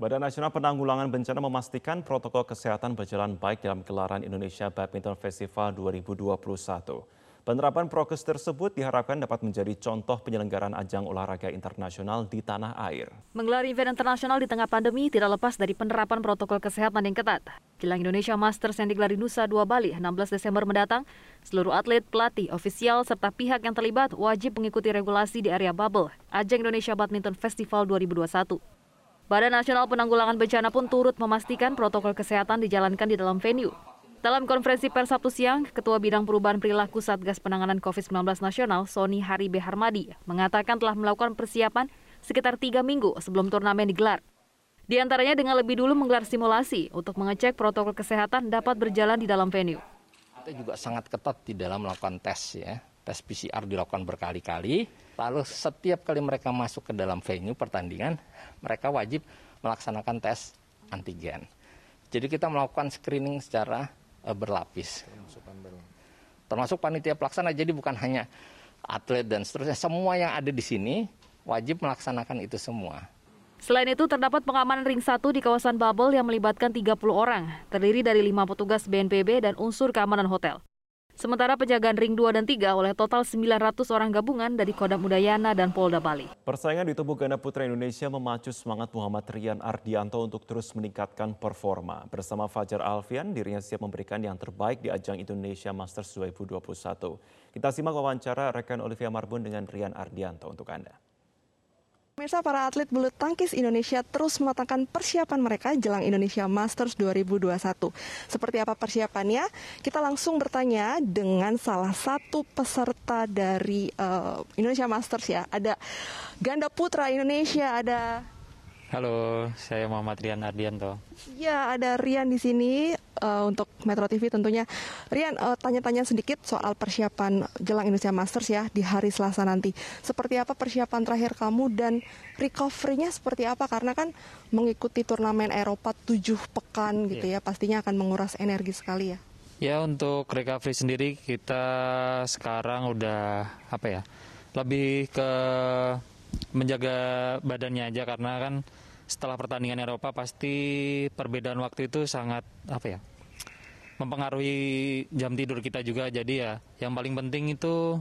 Badan Nasional Penanggulangan Bencana memastikan protokol kesehatan berjalan baik dalam gelaran Indonesia Badminton Festival 2021. Penerapan prokes tersebut diharapkan dapat menjadi contoh penyelenggaraan ajang olahraga internasional di tanah air. Menggelar event internasional di tengah pandemi tidak lepas dari penerapan protokol kesehatan yang ketat. Jelang Indonesia Masters yang digelar di Nusa 2 Bali 16 Desember mendatang, seluruh atlet, pelatih, ofisial, serta pihak yang terlibat wajib mengikuti regulasi di area bubble, ajang Indonesia Badminton Festival 2021. Badan Nasional Penanggulangan Bencana pun turut memastikan protokol kesehatan dijalankan di dalam venue. Dalam konferensi pers Sabtu siang, Ketua Bidang Perubahan Perilaku Satgas Penanganan COVID-19 Nasional, Sony Hari Beharmadi, mengatakan telah melakukan persiapan sekitar 3 minggu sebelum turnamen digelar. Di antaranya dengan lebih dulu menggelar simulasi untuk mengecek protokol kesehatan dapat berjalan di dalam venue. Kita juga sangat ketat di dalam melakukan tes ya. Tes PCR dilakukan berkali-kali, lalu setiap kali mereka masuk ke dalam venue pertandingan, mereka wajib melaksanakan tes antigen. Jadi kita melakukan screening secara berlapis. Termasuk panitia pelaksana, jadi bukan hanya atlet dan seterusnya, semua yang ada di sini wajib melaksanakan itu semua. Selain itu, terdapat pengamanan ring 1 di kawasan bubble yang melibatkan 30 orang, terdiri dari 5 petugas BNPB dan unsur keamanan hotel. Sementara penjagaan ring 2 dan 3 oleh total 900 orang gabungan dari Kodam Udayana dan Polda Bali. Persaingan di tubuh ganda putra Indonesia memacu semangat Muhammad Rian Ardianto untuk terus meningkatkan performa. Bersama Fajar Alfian, dirinya siap memberikan yang terbaik di ajang Indonesia Masters 2021. Kita simak wawancara rekan Olivia Marbun dengan Rian Ardianto untuk Anda. Pemirsa, para atlet bulu tangkis Indonesia terus mematangkan persiapan mereka jelang Indonesia Masters 2021. Seperti apa persiapannya? Kita langsung bertanya dengan salah satu peserta dari Indonesia Masters ya. Ada ganda putra Indonesia, ada... Halo, saya Muhammad Rian Ardianto. Ya, ada Rian di sini untuk Metro TV tentunya. Rian, tanya-tanya sedikit soal persiapan jelang Indonesia Masters ya di hari Selasa nanti. Seperti apa persiapan terakhir kamu dan recovery-nya seperti apa? Karena kan mengikuti turnamen Eropa 7 pekan gitu ya, pastinya akan menguras energi sekali ya. Ya, untuk recovery sendiri kita sekarang udah lebih ke menjaga badannya aja, karena kan setelah pertandingan Eropa pasti perbedaan waktu itu sangat mempengaruhi jam tidur kita juga. Jadi ya yang paling penting itu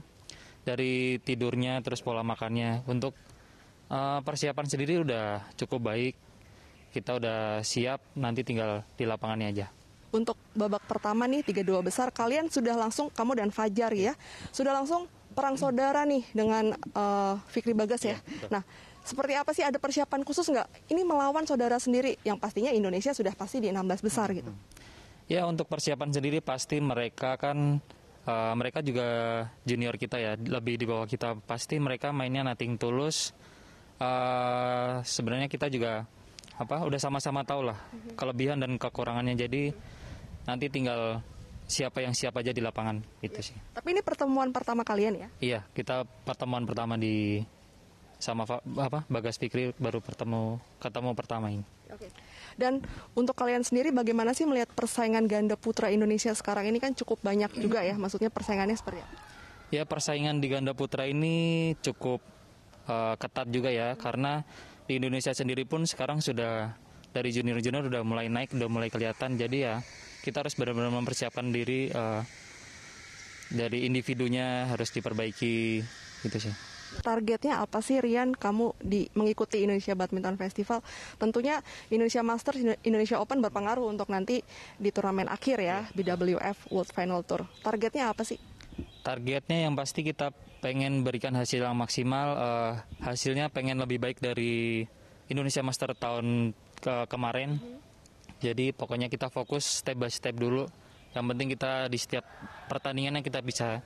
dari tidurnya, terus pola makannya. Untuk persiapan sendiri udah cukup baik, kita udah siap, nanti tinggal di lapangannya aja. Untuk babak pertama nih 3-2 besar kalian sudah langsung, kamu dan Fajar ya, sudah langsung perang saudara nih dengan Fikri Bagas ya. Nah, seperti apa sih, ada persiapan khusus nggak? Ini melawan saudara sendiri yang pastinya Indonesia sudah pasti di 16 besar gitu. Ya, untuk persiapan sendiri pasti mereka kan mereka juga junior kita ya, lebih di bawah kita. Pasti mereka mainnya nothing tulus. Sebenarnya kita juga udah sama-sama tahu lah kelebihan dan kekurangannya. Jadi nanti tinggal siapa yang siap aja di lapangan itu sih. Tapi ini pertemuan pertama kalian ya? Iya, kita pertemuan pertama di Bagas Fikri baru ketemu pertama ini. Oke. Dan untuk kalian sendiri bagaimana sih melihat persaingan ganda putra Indonesia sekarang ini kan cukup banyak juga ya? Maksudnya persaingannya seperti apa? Ya, persaingan di ganda putra ini cukup ketat juga ya, karena di Indonesia sendiri pun sekarang sudah dari junior-junior udah mulai naik, udah mulai kelihatan. Jadi ya kita harus benar-benar mempersiapkan diri, dari individunya harus diperbaiki gitu sih. Targetnya apa sih Rian, kamu mengikuti Indonesia Badminton Festival? Tentunya Indonesia Masters, Indonesia Open berpengaruh untuk nanti di turnamen akhir ya, BWF World Final Tour. Targetnya apa sih? Targetnya yang pasti kita pengen berikan hasil yang maksimal, hasilnya pengen lebih baik dari Indonesia Master tahun kemarin. Jadi pokoknya kita fokus step by step dulu. Yang penting kita di setiap pertandingannya kita bisa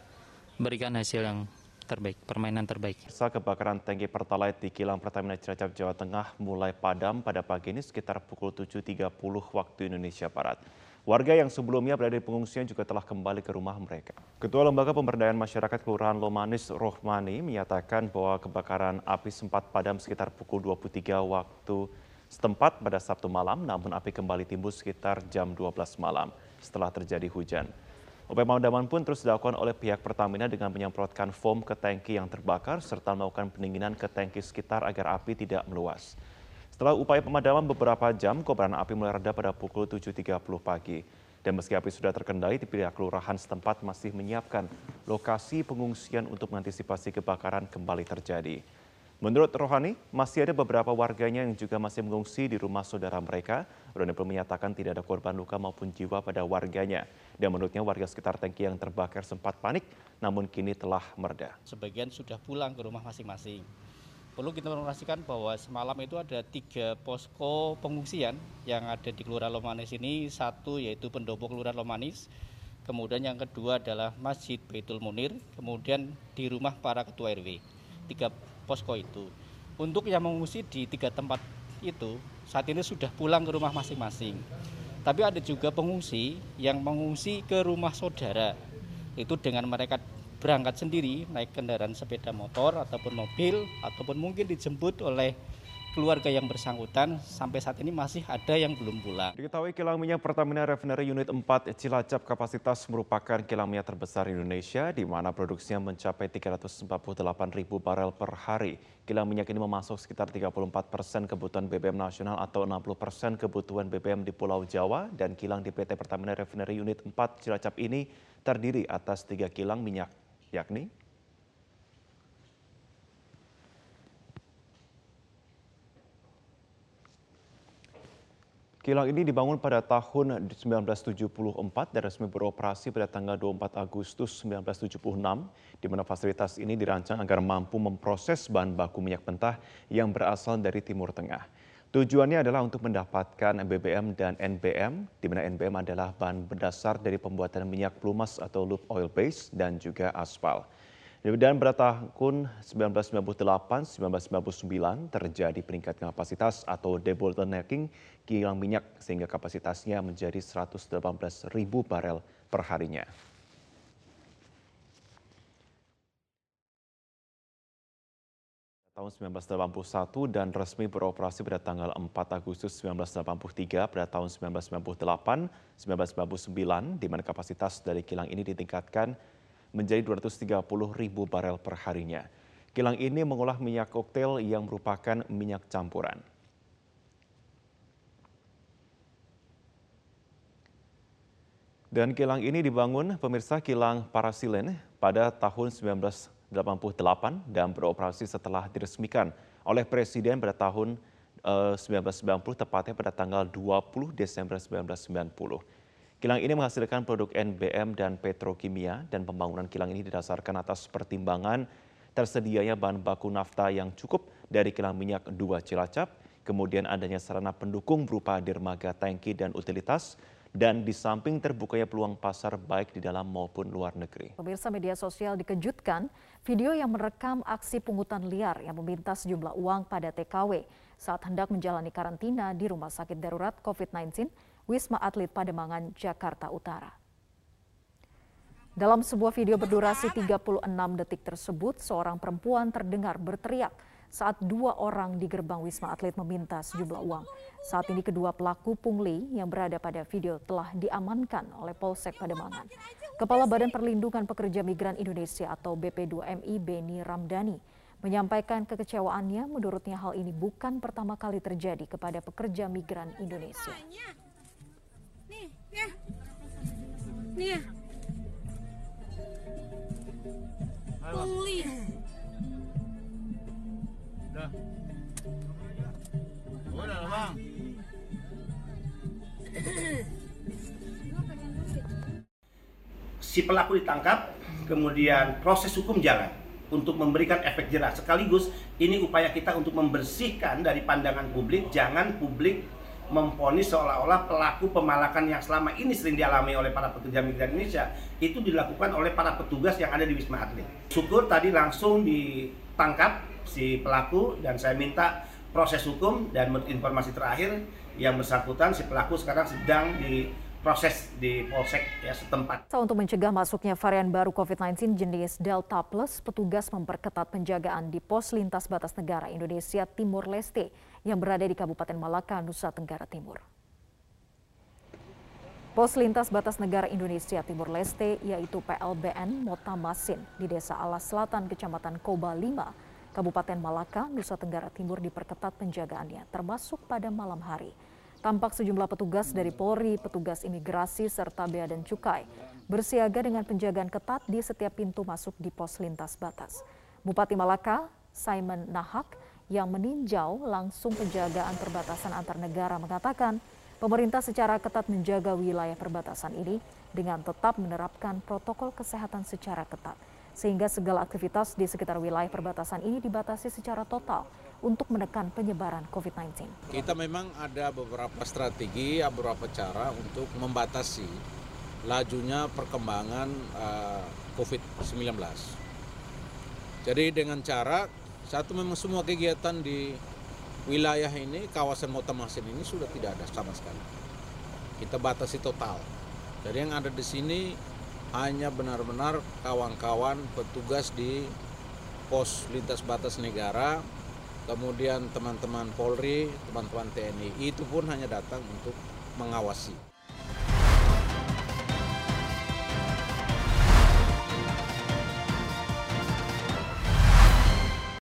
berikan hasil yang terbaik, permainan terbaik. Saat kebakaran tangki Pertalite di kilang Pertamina Cilacap, Jawa Tengah mulai padam pada pagi ini sekitar pukul 7.30 waktu Indonesia Barat. Warga yang sebelumnya berada di pengungsian juga telah kembali ke rumah mereka. Ketua Lembaga Pemberdayaan Masyarakat Kelurahan Lomanis, Rohmani, menyatakan bahwa kebakaran api sempat padam sekitar pukul 23 waktu setempat pada Sabtu malam, namun api kembali timbul sekitar jam 12 malam setelah terjadi hujan. Upaya pemadaman pun terus dilakukan oleh pihak Pertamina dengan menyemprotkan foam ke tangki yang terbakar serta melakukan pendinginan ke tangki sekitar agar api tidak meluas. Setelah upaya pemadaman beberapa jam, kobaran api mulai reda pada pukul 7.30 pagi. Dan meski api sudah terkendali, pihak kelurahan setempat masih menyiapkan lokasi pengungsian untuk mengantisipasi kebakaran kembali terjadi. Menurut Rohani, masih ada beberapa warganya yang juga masih mengungsi di rumah saudara mereka. Rohani pun menyatakan tidak ada korban luka maupun jiwa pada warganya. Dan menurutnya warga sekitar tangki yang terbakar sempat panik, namun kini telah mereda. Sebagian sudah pulang ke rumah masing-masing. Perlu kita informasikan bahwa semalam itu ada 3 posko pengungsian yang ada di Kelurahan Lomanis ini. Satu yaitu pendopo Kelurahan Lomanis, kemudian yang kedua adalah Masjid Baitul Munir, kemudian di rumah para ketua RW. 3 posko itu. Untuk yang mengungsi di 3 tempat itu, saat ini sudah pulang ke rumah masing-masing. Tapi ada juga pengungsi yang mengungsi ke rumah saudara. Itu dengan mereka berangkat sendiri, naik kendaraan sepeda motor ataupun mobil, ataupun mungkin dijemput oleh keluarga yang bersangkutan. Sampai saat ini masih ada yang belum pulang. Diketahui kilang minyak Pertamina Refinery Unit 4 Cilacap kapasitas merupakan kilang minyak terbesar di Indonesia, di mana produksinya mencapai 348.000 barel per hari. Kilang minyak ini memasuk sekitar 34% kebutuhan BBM nasional atau 60% kebutuhan BBM di Pulau Jawa, dan kilang di PT Pertamina Refinery Unit 4 Cilacap ini terdiri atas 3 kilang minyak, yakni kilang ini dibangun pada tahun 1974 dan resmi beroperasi pada tanggal 24 Agustus 1976, di mana fasilitas ini dirancang agar mampu memproses bahan baku minyak mentah yang berasal dari Timur Tengah. Tujuannya adalah untuk mendapatkan BBM dan NBM, di mana NBM adalah bahan dasar dari pembuatan minyak pelumas atau lube oil base dan juga aspal. Dan pada tahun 1998-1999 terjadi peningkatan kapasitas atau debottlenecking kilang minyak sehingga kapasitasnya menjadi 118.000 barel perharinya. Tahun 1981 dan resmi beroperasi pada tanggal 4 Agustus 1983 pada tahun 1998, 1999 di mana kapasitas dari kilang ini ditingkatkan menjadi 230.000 barel per harinya. Kilang ini mengolah minyak koktail yang merupakan minyak campuran. Dan kilang ini dibangun pemirsa kilang Parasilen pada tahun 1988 dan beroperasi setelah diresmikan oleh Presiden pada tahun 1990, tepatnya pada tanggal 20 Desember 1990. Kilang ini menghasilkan produk NBM dan petrokimia, dan pembangunan kilang ini didasarkan atas pertimbangan tersedianya bahan baku nafta yang cukup dari kilang minyak 2 Cilacap, kemudian adanya sarana pendukung berupa dermaga tangki dan utilitas, dan di samping terbukanya peluang pasar baik di dalam maupun luar negeri. Pemirsa, media sosial dikejutkan video yang merekam aksi pungutan liar yang meminta sejumlah uang pada TKW saat hendak menjalani karantina di Rumah Sakit Darurat COVID-19 Wisma Atlet Pademangan, Jakarta Utara. Dalam sebuah video berdurasi 36 detik tersebut, seorang perempuan terdengar berteriak saat 2 orang di gerbang Wisma Atlet meminta sejumlah uang. Saat ini kedua pelaku pungli yang berada pada video telah diamankan oleh Polsek Pademangan. Kepala Badan Perlindungan Pekerja Migran Indonesia atau BP2MI Beni Ramdhani menyampaikan kekecewaannya. Menurutnya hal ini bukan pertama kali terjadi kepada pekerja migran Indonesia. Nih ya. Pungli. Si pelaku ditangkap, kemudian proses hukum jalan untuk memberikan efek jerah. Sekaligus ini upaya kita untuk membersihkan dari pandangan publik. Jangan publik memvonis seolah-olah pelaku pemalakan yang selama ini sering dialami oleh para pekerja migran Indonesia itu dilakukan oleh para petugas yang ada di Wisma Atlet. Syukur tadi langsung ditangkap si pelaku, dan saya minta proses hukum, dan menurut informasi terakhir yang bersangkutan, si pelaku sekarang sedang diproses di polsek ya setempat. Untuk mencegah masuknya varian baru COVID-19 jenis Delta Plus, petugas memperketat penjagaan di pos lintas batas negara Indonesia Timur Leste yang berada di Kabupaten Malaka, Nusa Tenggara Timur. Pos lintas batas negara Indonesia Timur Leste yaitu PLBN Motamasin di Desa Alas Selatan, Kecamatan Koba Lima, Kabupaten Malaka, Nusa Tenggara Timur diperketat penjagaannya, termasuk pada malam hari. Tampak sejumlah petugas dari Polri, petugas imigrasi, serta bea dan cukai bersiaga dengan penjagaan ketat di setiap pintu masuk di pos lintas batas. Bupati Malaka, Simon Nahak, yang meninjau langsung penjagaan perbatasan antar negara mengatakan, pemerintah secara ketat menjaga wilayah perbatasan ini dengan tetap menerapkan protokol kesehatan secara ketat, sehingga segala aktivitas di sekitar wilayah perbatasan ini dibatasi secara total untuk menekan penyebaran COVID-19. Kita memang ada beberapa strategi, beberapa cara untuk membatasi lajunya perkembangan COVID-19. Jadi dengan cara, satu memang semua kegiatan di wilayah ini, kawasan Motamasin ini sudah tidak ada sama sekali. Kita batasi total. Jadi yang ada di sini hanya benar-benar kawan-kawan petugas di pos lintas batas negara, kemudian teman-teman Polri, teman-teman TNI, itu pun hanya datang untuk mengawasi.